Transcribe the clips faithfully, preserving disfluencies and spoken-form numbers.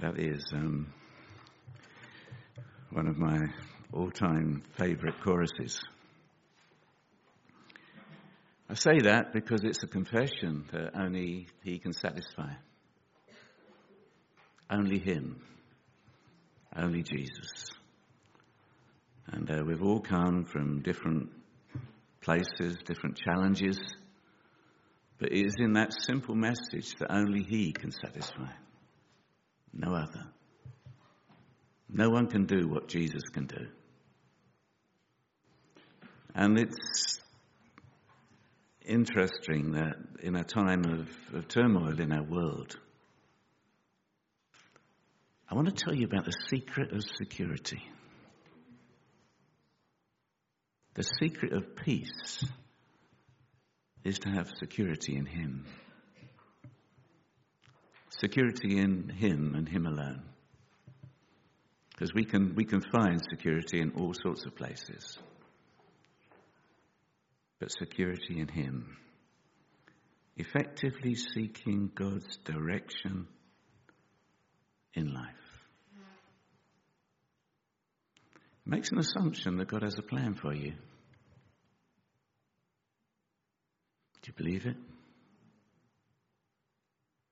That is um, one of my all-time favourite choruses. I say that because it's a confession that only He can satisfy. Only Him. Only Jesus. And uh, we've all come from different places, different challenges. But it is in that simple message that only He can satisfy. No other. No one can do what Jesus can do. And it's interesting that in a time of, of turmoil in our world, I want to tell you about the secret of security. The secret of peace is to have security in Him. Security in Him and Him alone. Because we can we can find security in all sorts of places. But security in Him. Effectively seeking God's direction in life. It makes an assumption that God has a plan for you. Do you believe it?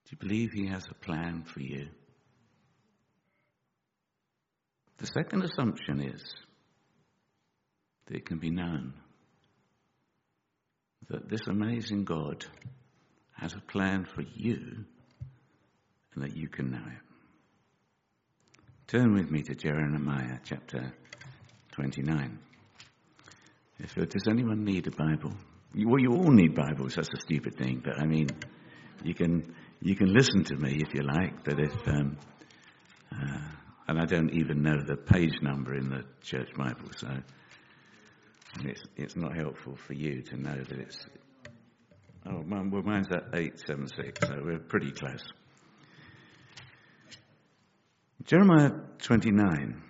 Do you believe He has a plan for you? The second assumption is that it can be known that this amazing God has a plan for you and that you can know it. Turn with me to Jeremiah chapter twenty-nine. If, does anyone need a Bible? Well, you all need Bibles. That's a stupid thing, but I mean, you can... You can listen to me if you like, but if, um, uh, and I don't even know the page number in the church Bible, so it's it's not helpful for you to know that it's, oh, mine, well, mine's at eight seven six, so we're pretty close. Jeremiah twenty-nine,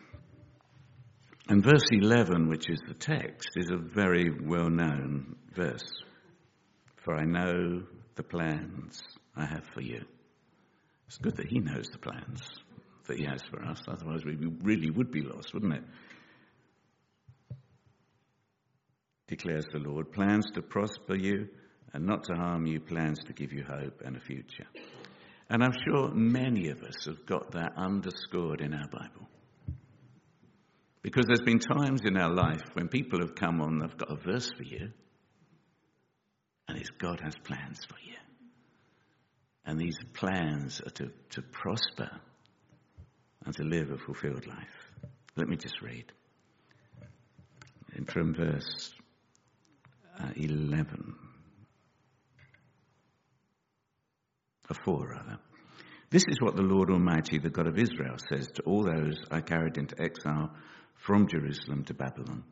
and verse eleven, which is the text, is a very well-known verse. For I know the plans I have for you. It's good that He knows the plans that He has for us, otherwise we really would be lost, wouldn't it? Declares the Lord, plans to prosper you and not to harm you, plans to give you hope and a future. And I'm sure many of us have got that underscored in our Bible. Because there's been times in our life when people have come on, they've got a verse for you, and it's God has plans for you. And these plans are to, to prosper and to live a fulfilled life. Let me just read. And from verse uh, eleven. Or four, rather. This is what the Lord Almighty, the God of Israel, says to all those I carried into exile from Jerusalem to Babylon.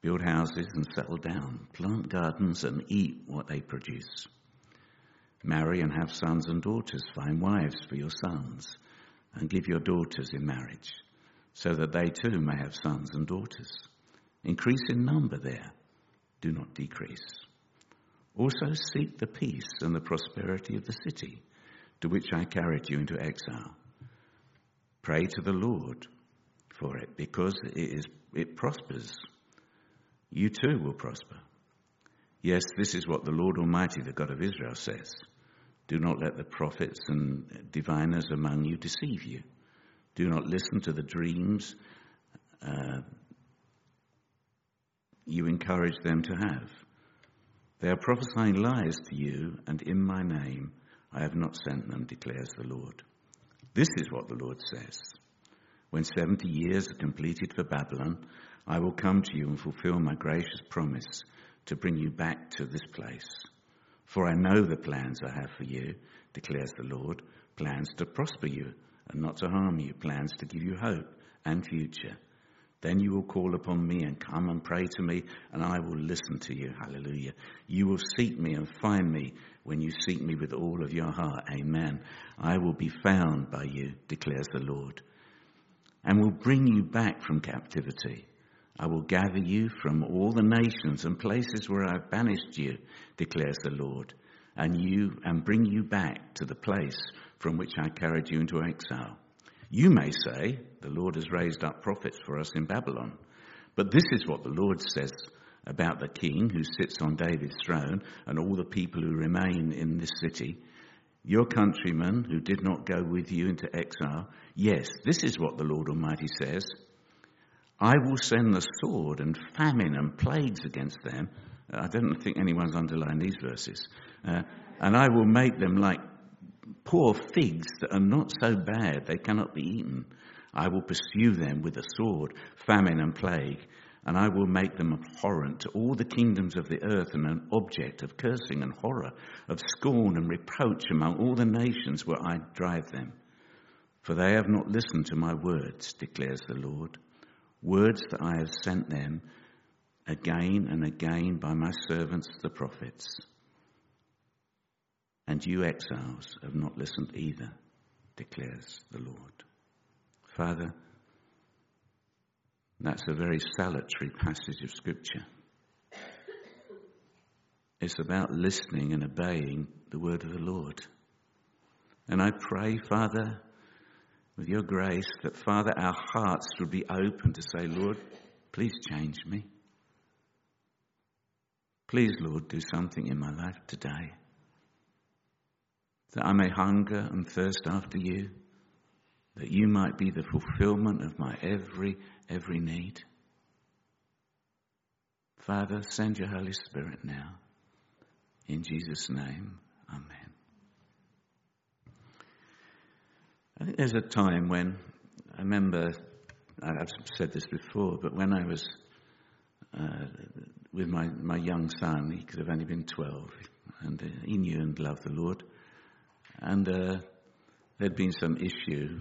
Build houses and settle down. Plant gardens and eat what they produce. Marry and have sons and daughters. Find wives for your sons and give your daughters in marriage so that they too may have sons and daughters. Increase in number there. Do not decrease. Also seek the peace and the prosperity of the city to which I carried you into exile. Pray to the Lord for it because it is it prospers. You too will prosper. Yes, this is what the Lord Almighty, the God of Israel, says. Do not let the prophets and diviners among you deceive you. Do not listen to the dreams uh, you encourage them to have. They are prophesying lies to you, and in my name I have not sent them, declares the Lord. This is what the Lord says. When seventy years are completed for Babylon, I will come to you and fulfill my gracious promise to bring you back to this place. For I know the plans I have for you, declares the Lord, plans to prosper you and not to harm you, plans to give you hope and future. Then you will call upon me and come and pray to me, and I will listen to you. Hallelujah. You will seek me and find me when you seek me with all of your heart. Amen. I will be found by you, declares the Lord, and will bring you back from captivity. I will gather you from all the nations and places where I have banished you, declares the Lord, and you and bring you back to the place from which I carried you into exile. You may say, the Lord has raised up prophets for us in Babylon. But this is what the Lord says about the king who sits on David's throne and all the people who remain in this city, your countrymen who did not go with you into exile. Yes, this is what the Lord Almighty says. I will send the sword and famine and plagues against them. I don't think anyone's underlined these verses. Uh, and I will make them like poor figs that are not so bad they cannot be eaten. I will pursue them with a sword, famine and plague, and I will make them abhorrent to all the kingdoms of the earth and an object of cursing and horror, of scorn and reproach among all the nations where I drive them. For they have not listened to my words, declares the Lord, words that I have sent them again and again by my servants the prophets. And you exiles have not listened either, declares the Lord. Father, that's a very salutary passage of Scripture. It's about listening and obeying the word of the Lord. And I pray, Father, with your grace, that, Father, our hearts would be open to say, Lord, please change me. Please, Lord, do something in my life today, that I may hunger and thirst after you, that you might be the fulfillment of my every, every need. Father, send your Holy Spirit now. In Jesus' name, amen. I think there's a time when, I remember, I've said this before, but when I was uh, with my, my young son, he could have only been twelve, and uh, he knew and loved the Lord, and uh, there'd been some issue,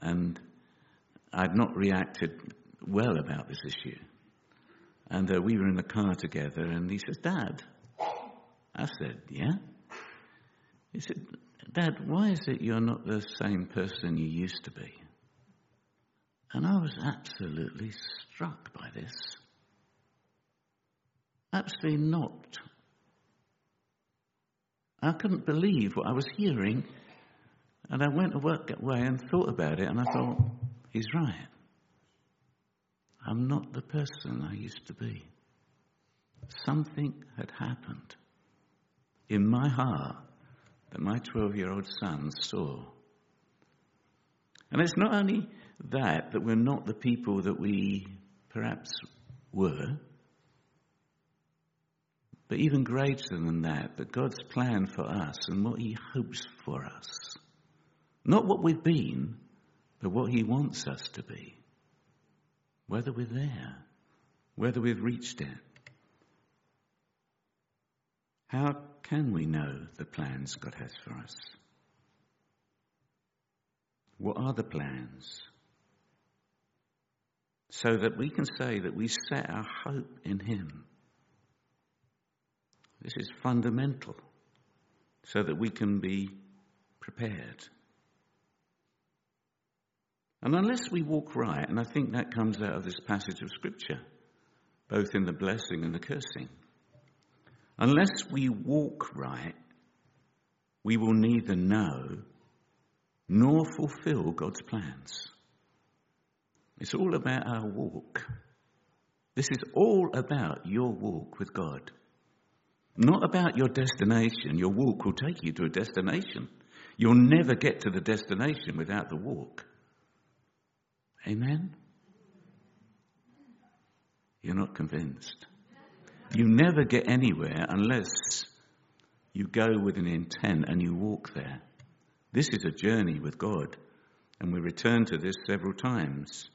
and I'd not reacted well about this issue. And uh, we were in the car together, and he says, Dad. I said, yeah? He said, Dad, why is it you're not the same person you used to be? And I was absolutely struck by this. Absolutely not. I couldn't believe what I was hearing. And I went away and thought about it, and I thought, he's right. I'm not the person I used to be. Something had happened in my heart that my twelve-year-old son saw. And it's not only that, that we're not the people that we perhaps were, but even greater than that, that God's plan for us and what he hopes for us. Not what we've been, but what he wants us to be. Whether we're there, whether we've reached it. How can we know the plans God has for us? What are the plans? So that we can say that we set our hope in him. This is fundamental, so that we can be prepared. And unless we walk right, and I think that comes out of this passage of Scripture, both in the blessing and the cursing, unless we walk right, we will neither know nor fulfill God's plans. It's all about our walk. This is all about your walk with God. Not about your destination. Your walk will take you to a destination. You'll never get to the destination without the walk. Amen? You're not convinced. You never get anywhere unless you go with an intent and you walk there. This is a journey with God, and we return to this several times.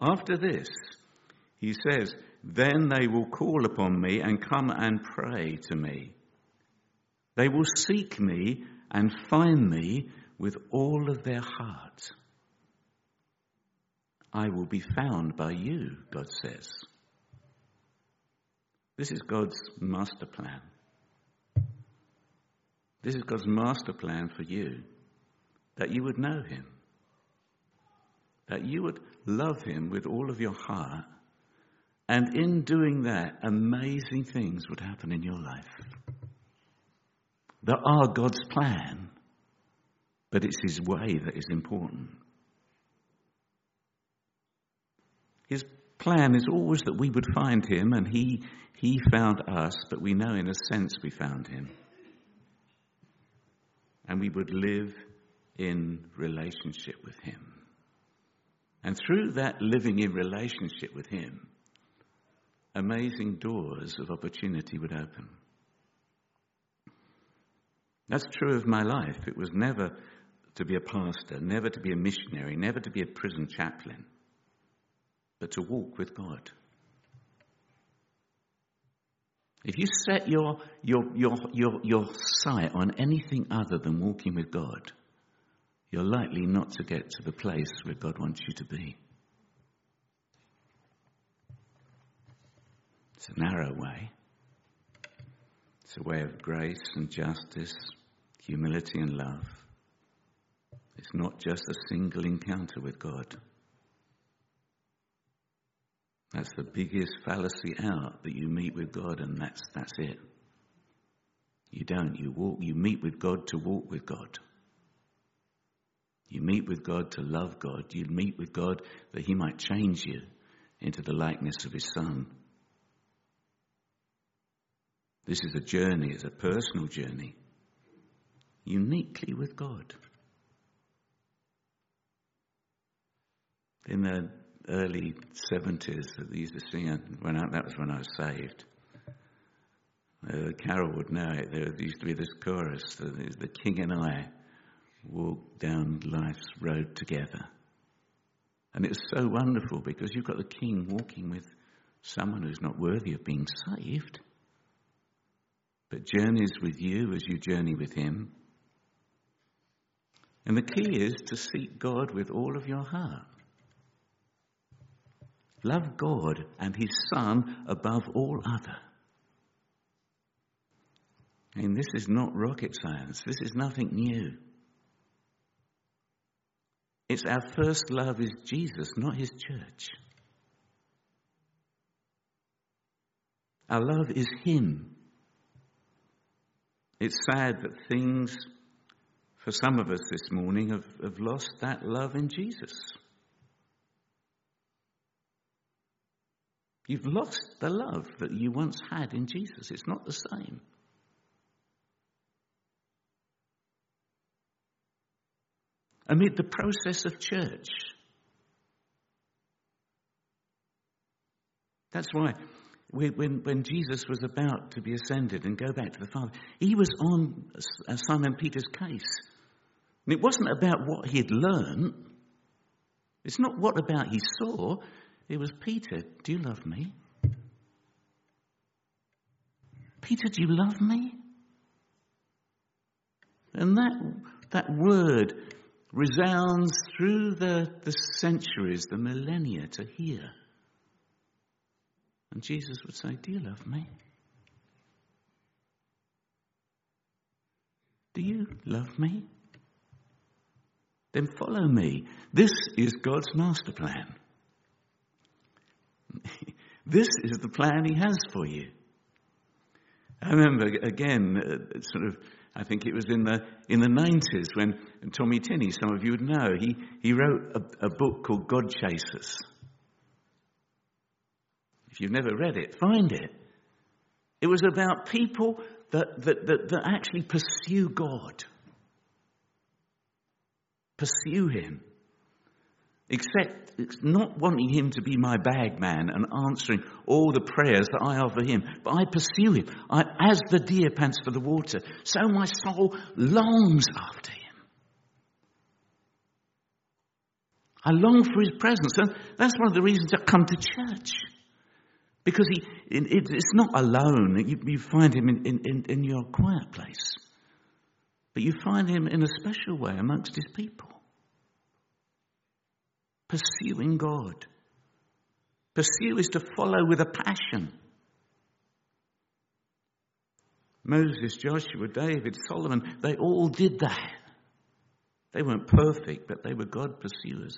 After this, he says, then they will call upon me and come and pray to me. They will seek me and find me with all of their heart. I will be found by you, God says. This is God's master plan. This is God's master plan for you, that you would know him, that you would love him with all of your heart, and in doing that, amazing things would happen in your life that are God's plan but it's his way that is important. His plan is always that we would find him, and he he found us, but we know in a sense we found him. And we would live in relationship with him. And through that living in relationship with him, amazing doors of opportunity would open. That's true of my life. It was never to be a pastor, never to be a missionary, never to be a prison chaplain, but to walk with God. If you set your, your your your your sight on anything other than walking with God, you're likely not to get to the place where God wants you to be. It's a narrow way. It's a way of grace and justice, humility and love. It's not just a single encounter with God. That's the biggest fallacy out, that you meet with God and that's that's it. You don't. You walk. You meet with God to walk with God. You meet with God to love God. You meet with God that he might change you into the likeness of his Son. This is a journey. It's a personal journey. Uniquely with God. In the early seventies, that they used to sing, when I, that was when I was saved. Uh, Carol would know it. There used to be this chorus, the King and I walked down life's road together. And it was so wonderful because you've got the King walking with someone who's not worthy of being saved, but journeys with you as you journey with him. And the key is to seek God with all of your heart. Love God and his Son above all other. And this is not rocket science. This is nothing new. It's our first love is Jesus, not his church. Our love is him. It's sad that things, for some of us this morning, have, have lost that love in Jesus. You've lost the love that you once had in Jesus. It's not the same. Amid the process of church. That's why when, when Jesus was about to be ascended and go back to the Father, he was on Simon Peter's case. And it wasn't about what he had learned. It's not what about he saw. It was, Peter, do you love me? Peter, do you love me? And that that word resounds through the, the centuries, the millennia to here. And Jesus would say, do you love me? Do you love me? Then follow me. This is God's master plan. This is the plan he has for you. I remember again, uh, sort of, I think it was in the in the nineties when Tommy Tenney, some of you would know, he he wrote a, a book called God Chasers. If you've never read it, find it. It was about people that that that, that actually pursue God, pursue him. Except it's not wanting him to be my bag man and answering all the prayers that I offer him. But I pursue him. I, as the deer pants for the water, so my soul longs after him. I long for his presence. And that's one of the reasons I come to church. Because he, it, it's not alone. You, you find him in, in, in your quiet place. But you find him in a special way amongst his people. Pursuing God. Pursue is to follow with a passion. Moses, Joshua, David, Solomon, they all did that. They weren't perfect, but they were God pursuers.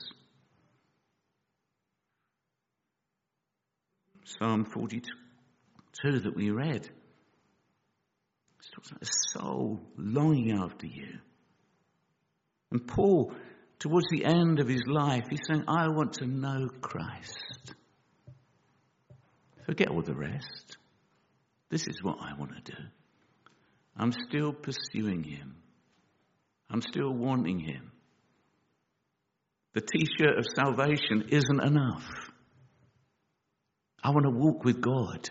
Psalm forty-two that we read. It talks about a soul longing after you. And Paul, towards the end of his life, he's saying, I want to know Christ. Forget all the rest. This is what I want to do. I'm still pursuing him. I'm still wanting him. The t-shirt of salvation isn't enough. I want to walk with God.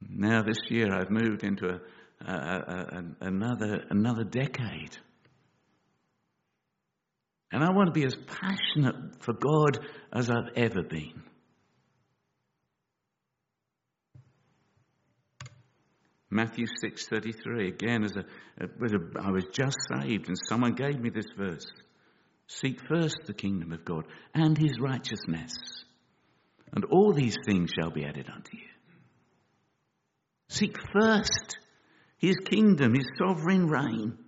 Now this year I've moved into a, a, a, another, another decade. And I want to be as passionate for God as I've ever been. Matthew six thirty-three, again, as a, a, I was just saved and someone gave me this verse. Seek first the kingdom of God and his righteousness, and all these things shall be added unto you. Seek first his kingdom, his sovereign reign,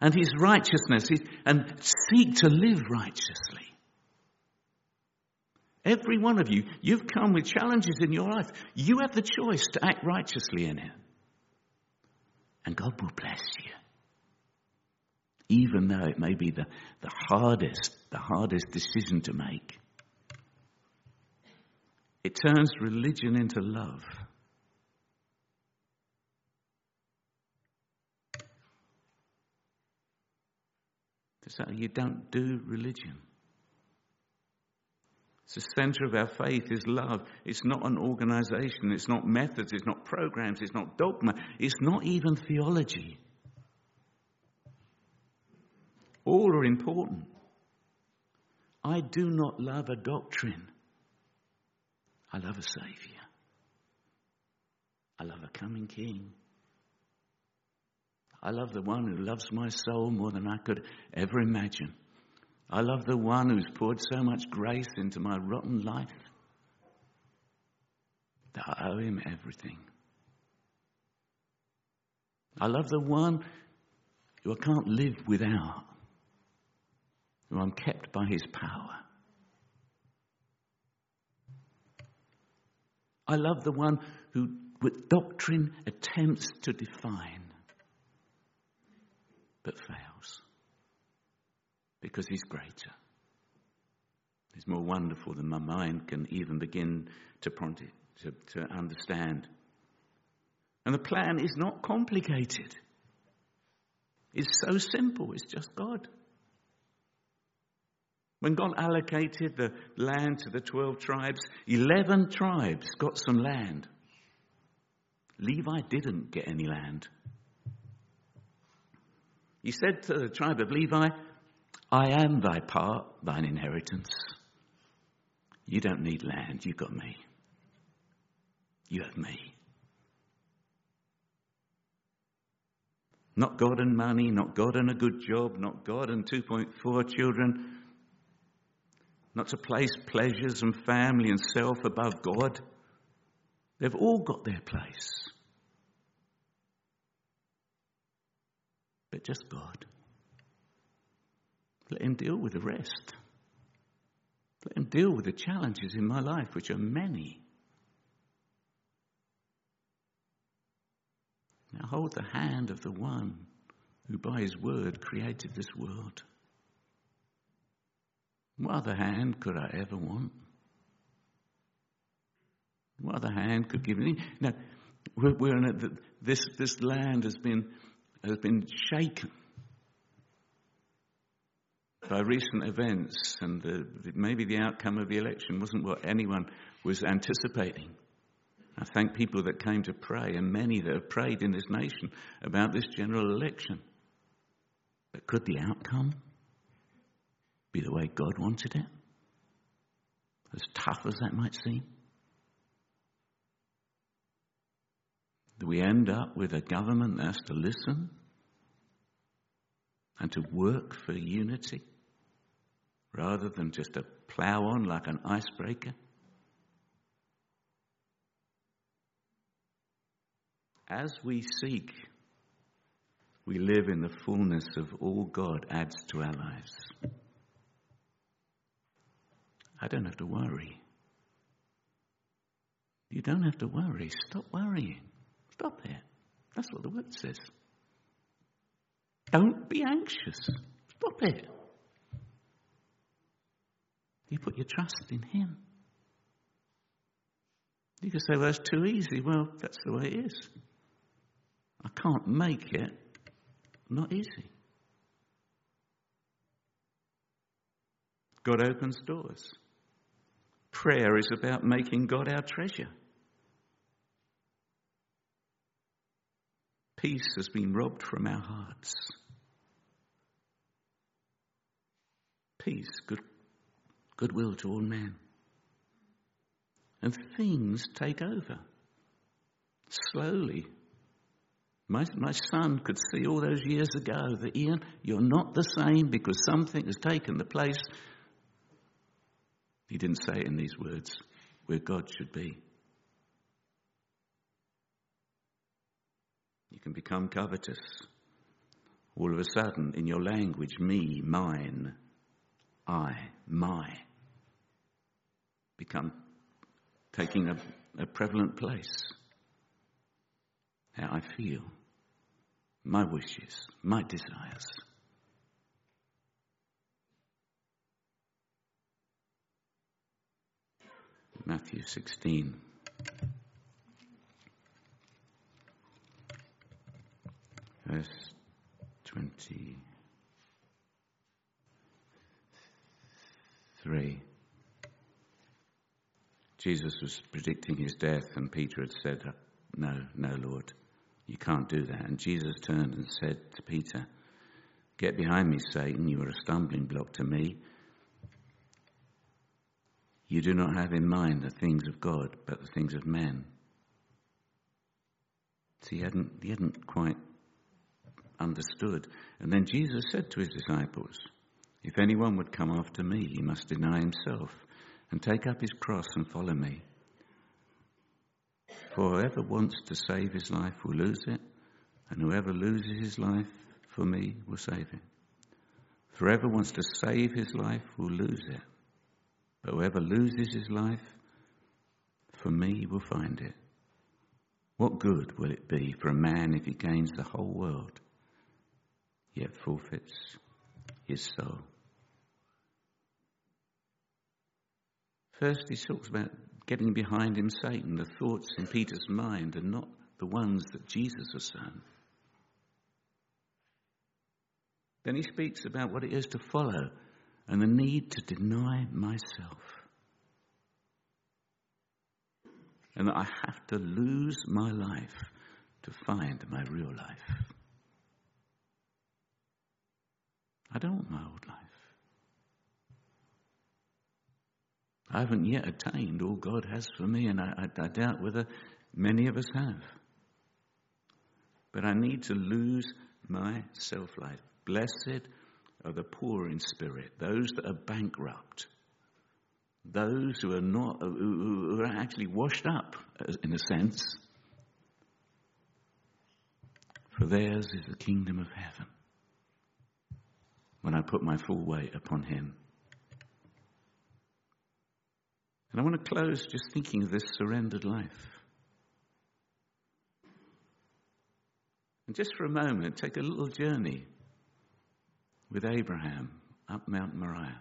and his righteousness, and seek to live righteously. Every one of you, you've come with challenges in your life. You have the choice to act righteously in it. And God will bless you. Even though it may be the, the hardest, the hardest decision to make. It turns religion into love. So you don't do religion. It's the centre of our faith is love. It's not an organisation. It's not methods. It's not programmes. It's not dogma. It's not even theology. All are important. I do not love a doctrine. I love a saviour. I love a coming king. I love the one who loves my soul more than I could ever imagine. I love the one who's poured so much grace into my rotten life that I owe him everything. I love the one who I can't live without, who I'm kept by his power. I love the one who, with doctrine, attempts to define but fails. Because he's greater. He's more wonderful than my mind can even begin to, to, to understand. And the plan is not complicated. It's so simple. It's just God. When God allocated the land to the twelve tribes, eleven tribes got some land. Levi didn't get any land. He said to the tribe of Levi, I am thy part, thine inheritance. You don't need land, you've got me. You have me. Not God and money, not God and a good job, not God and two point four children, not to place pleasures and family and self above God. They've all got their place. But just God. Let him deal with the rest. Let him deal with the challenges in my life, which are many. Now hold the hand of the one who by his word created this world. What other hand could I ever want? What other hand could give me? Now, we're, we're in a, this, this land has been, has been shaken by recent events, and the, maybe the outcome of the election wasn't what anyone was anticipating. I thank people that came to pray, and many that have prayed in this nation about this general election. But could the outcome be the way God wanted it? As tough as that might seem? Do we end up with a government that has to listen and to work for unity? Rather than just to plough on like an icebreaker. As we seek, we live in the fullness of all God adds to our lives. I don't have to worry. You don't have to worry. Stop worrying. Stop it. That's what the word says. Don't be anxious. Stop it. You put your trust in him. You could say, well, that's too easy. Well, that's the way it is. I can't make it not easy. God opens doors. Prayer is about making God our treasure. Peace has been robbed from our hearts. Peace, good, goodwill to all men. And things take over. Slowly. My, my son could see all those years ago that, Ian, you're not the same because something has taken the place. He didn't say it in these words, where God should be. You can become covetous. All of a sudden, in your language, me, mine, I, my, become taking a, a prevalent place. How I feel, my wishes, my desires. Matthew sixteen. Verse twenty-three. Jesus was predicting his death, and Peter had said, no, no, Lord, you can't do that. And Jesus turned and said to Peter, get behind me, Satan, you are a stumbling block to me. You do not have in mind the things of God, but the things of men. See, he hadn't, he hadn't quite understood. And then Jesus said to his disciples, if anyone would come after me, he must deny himself and take up his cross and follow me. For whoever wants to save his life will lose it, and whoever loses his life for me will save it. For whoever wants to save his life will lose it, but whoever loses his life for me will find it. What good will it be for a man if he gains the whole world, yet forfeits his soul? First, he talks about getting behind him Satan. The thoughts in Peter's mind are not the ones that Jesus was saying. Then he speaks about what it is to follow and the need to deny myself. And that I have to lose my life to find my real life. I don't want my old life. I haven't yet attained all God has for me, and I, I, I doubt whether many of us have. But I need to lose my self-life. Blessed are the poor in spirit, those that are bankrupt, those who are not, who are actually washed up, in a sense. For theirs is the kingdom of heaven. When I put my full weight upon him. And I want to close just thinking of this surrendered life. And just for a moment, take a little journey with Abraham up Mount Moriah.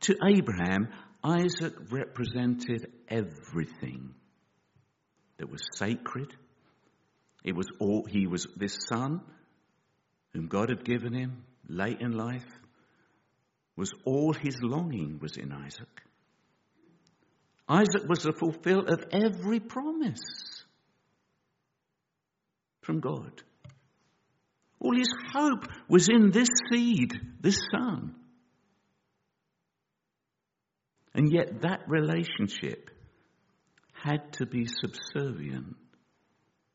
To Abraham, Isaac represented everything that was sacred. It was all, he was this son whom God had given him late in life. Was all his longing was in Isaac. Isaac was the fulfillment of every promise from God. All his hope was in this seed, this son. And yet that relationship had to be subservient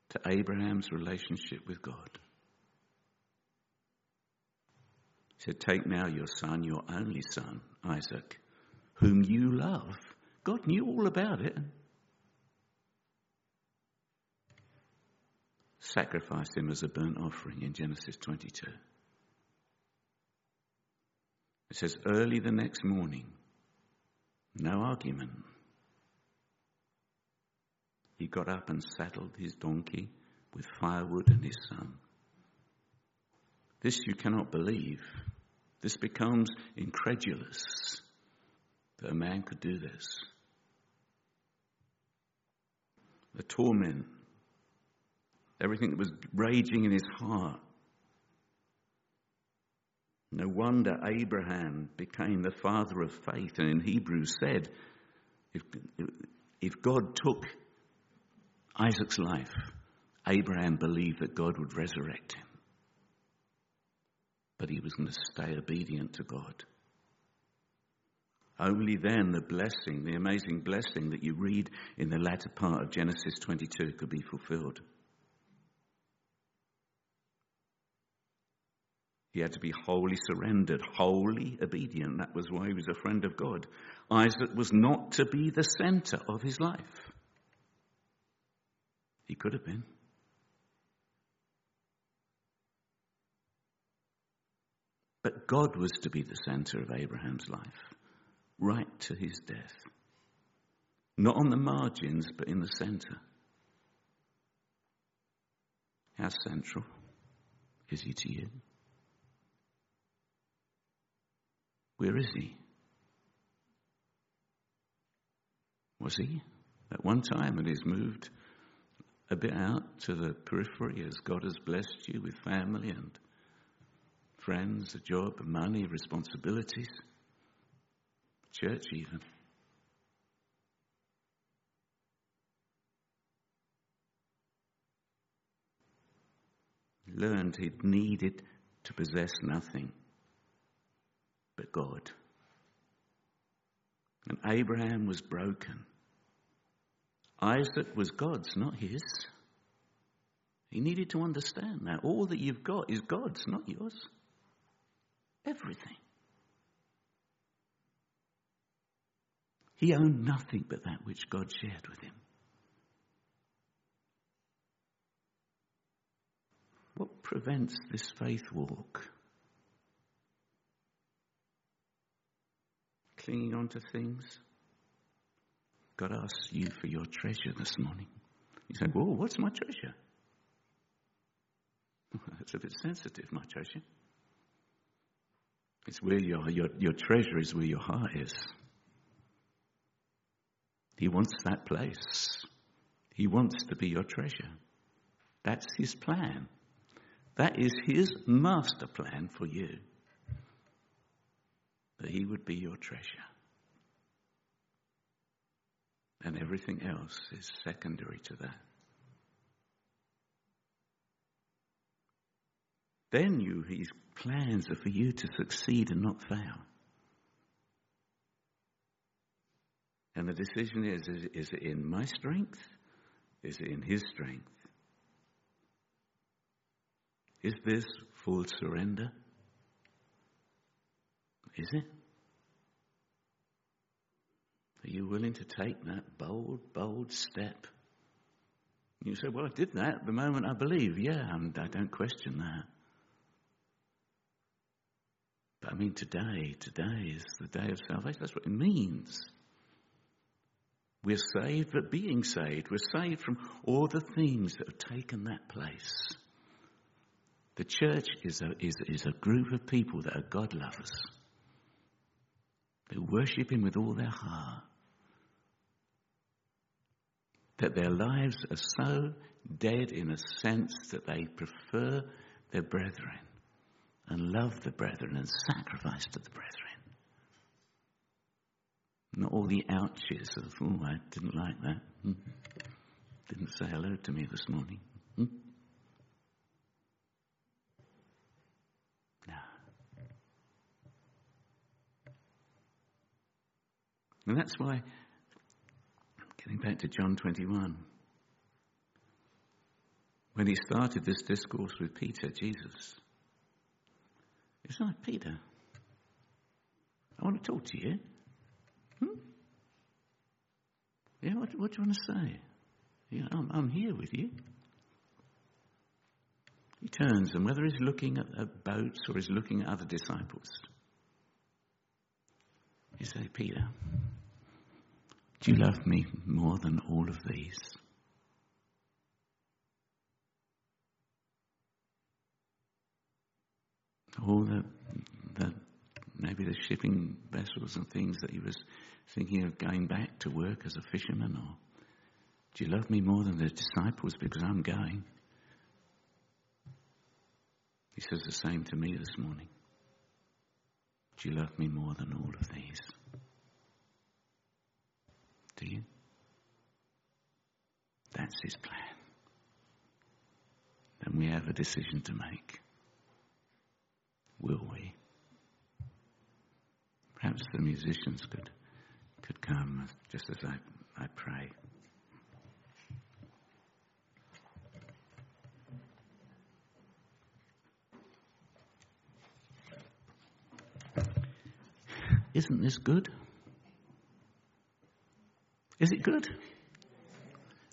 to Abraham's relationship with God. He said, take now your son, your only son, Isaac, whom you love. God knew all about it. Sacrifice him as a burnt offering in Genesis twenty-two. It says, early the next morning, no argument. He got up and saddled his donkey with firewood and his son This you cannot believe. This becomes incredulous that a man could do this. The torment, everything that was raging in his heart. No wonder Abraham became the father of faith, and in Hebrews said, if, if God took Isaac's life, Abraham believed that God would resurrect him. But he was going to stay obedient to God. Only then the blessing, the amazing blessing that you read in the latter part of Genesis twenty-two could be fulfilled. He had to be wholly surrendered, wholly obedient. That was why he was a friend of God. Isaac was not to be the center of his life. He could have been. But God was to be the center of Abraham's life, right to his death. Not on the margins, but in the center. How central is he to you? Where is he? Was he at one time, and he's moved a bit out to the periphery as God has blessed you with family and friends, a job, money, responsibilities, church even. He learned he needed to possess nothing but God. And Abraham was broken. Isaac was God's, not his. He needed to understand that. All that you've got is God's, not yours. Everything. He owned nothing but that which God shared with him. What prevents this faith walk? Clinging on to things? God asks you for your treasure this morning. You say, whoa, what's my treasure? That's a bit sensitive, my treasure. It's where your, your your treasure is, where your heart is. He wants that place. He wants to be your treasure. That's his plan. That is his master plan for you. That he would be your treasure. And everything else is secondary to that. Then you, his plans are for you to succeed and not fail. And the decision is, is, is it in my strength? Is it in his strength? Is this full surrender? Is it? Are you willing to take that bold, bold step? You say, well, I did that the moment I believe. Yeah, I'm, I don't question that. But I mean, today, today is the day of salvation. That's what it means. We're saved, but being saved. We're saved from all the things that have taken that place. The church is a, is, is a group of people that are God lovers. They worship him with all their heart. That their lives are so dead in a sense that they prefer their brethren. And love the brethren and sacrifice to the brethren. Not all the ouches of, oh, I didn't like that. Mm. Didn't say hello to me this morning. Mm. No. And that's why, getting back to John twenty-one, when he started this discourse with Peter, Jesus, it's like, Peter, I want to talk to you. Hmm? Yeah, what, what do you want to say? You know, I'm, I'm here with you. He turns, and whether he's looking at, at boats or he's looking at other disciples, he says, Peter, do you love me more than all of these? all the, the maybe the shipping vessels and things that he was thinking of going back to work as a fisherman, or do you love me more than the disciples because I'm going? He says the same to me this morning. Do you love me more than all of these? Do you? That's his plan. Then we have a decision to make. Will we? Perhaps the musicians could could come just as I, I pray. Isn't this good? Is it good?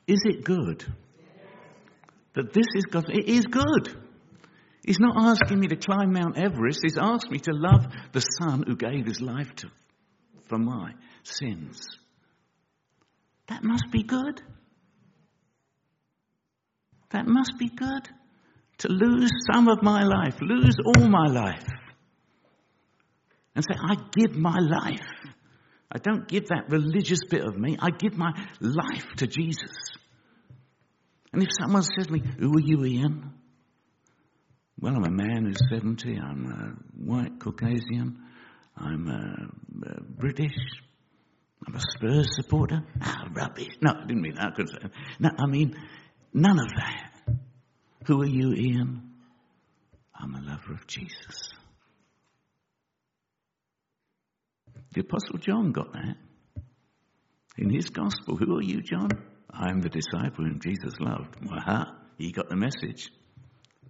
Is it good? That this is God. It is good. He's not asking me to climb Mount Everest. He's asked me to love the Son who gave his life to, for my sins. That must be good. That must be good. To lose some of my life. Lose all my life. And say, I give my life. I don't give that religious bit of me. I give my life to Jesus. And if someone says to me, who are you, Ian? Well, I'm a man who's seventy. I'm a white Caucasian. I'm a, a British. I'm a Spurs supporter. Ah, rubbish. No, I didn't mean that. No, I mean, none of that. Who are you, Ian? I'm a lover of Jesus. The Apostle John got that in his gospel. Who are you, John? I am the disciple whom Jesus loved. Aha, he got the message.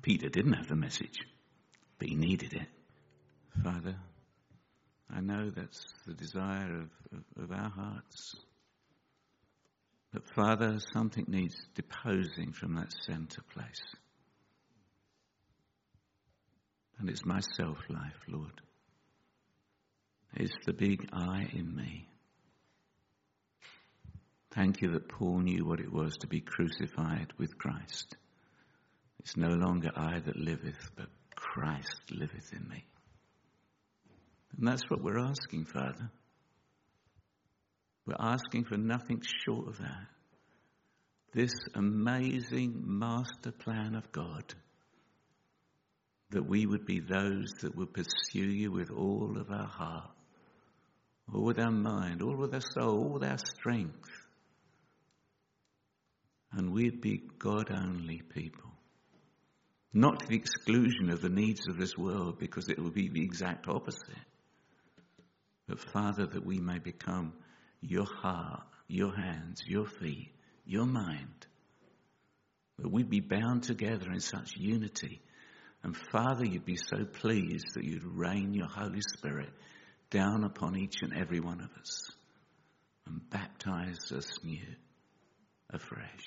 Peter didn't have the message, but he needed it. Father, I know that's the desire of, of, of our hearts. But Father, something needs deposing from that centre place. And it's my self-life, Lord. It's the big I in me. Thank you that Paul knew what it was to be crucified with Christ. It's no longer I that liveth, but Christ liveth in me. And that's what we're asking, Father. We're asking for nothing short of that. This amazing master plan of God, that we would be those that would pursue you with all of our heart, all with our mind, all with our soul, all with our strength. And we'd be God-only people. Not to the exclusion of the needs of this world, because it would be the exact opposite. But Father, that we may become your heart, your hands, your feet, your mind. That we'd be bound together in such unity. And Father, you'd be so pleased that you'd rain your Holy Spirit down upon each and every one of us and baptize us new, afresh.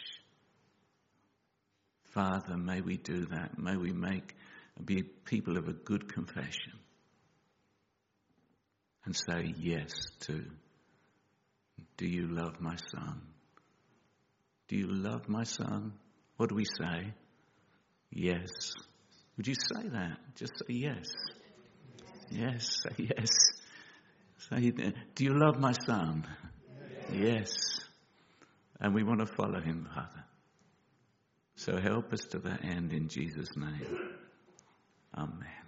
Father, may we do that. May we make be people of a good confession and say yes to, do you love my Son? Do you love my Son? What do we say? Yes. Would you say that? Just say yes. Yes, say yes. Say, do you love my Son? Yes. Yes. And we want to follow him, Father. So help us to that end in Jesus' name. Amen.